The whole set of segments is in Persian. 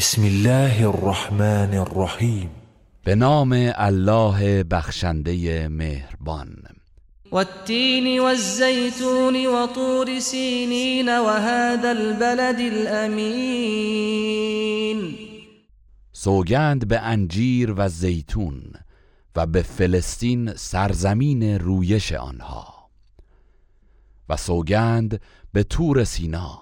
بسم الله الرحمن الرحیم. به نام الله بخشنده مهربان. والتین والزیتون وطور سینین وهذا البلد الامین. سوگند به انجیر و زیتون و به فلسطین سرزمین رویش آنها، و سوگند به طور سینا،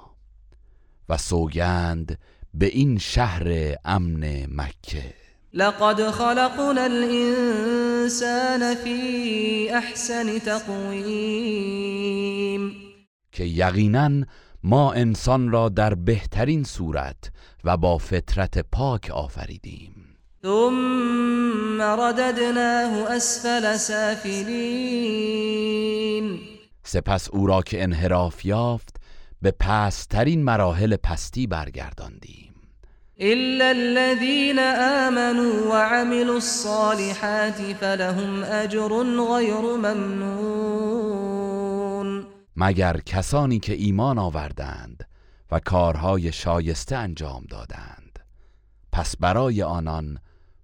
و سوگند به این شهر امن مکه. لقد خلقنا الانسان فی احسن تقویم، که یقیناً ما انسان را در بهترین صورت و با فطرت پاک آفریدیم. ثم رددناه اسفل سافلین، سپس او را که انحراف یافت به پست‌ترین مراحل پستی برگرداندیم. الا الذين آمنوا وعملوا الصالحات فلهم اجر غیر ممنون، مگر کسانی که ایمان آوردند و کارهای شایسته انجام دادند، پس برای آنان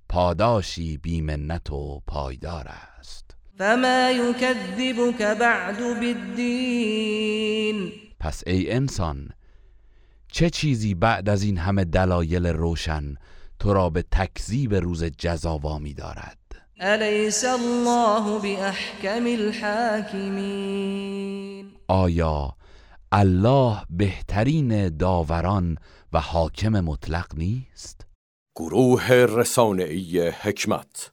پاداشی بی‌منت و پایدار است. فما یکذبک بعد بالدین، پس ای انسان چه چیزی بعد از این همه دلایل روشن تو را به تکذیب روز جزا وامی دارد؟ الیس الله باحکم الحاکمین، آیا الله بهترین داوران و حاکم مطلق نیست؟ گروه رسانه‌ای حکمت.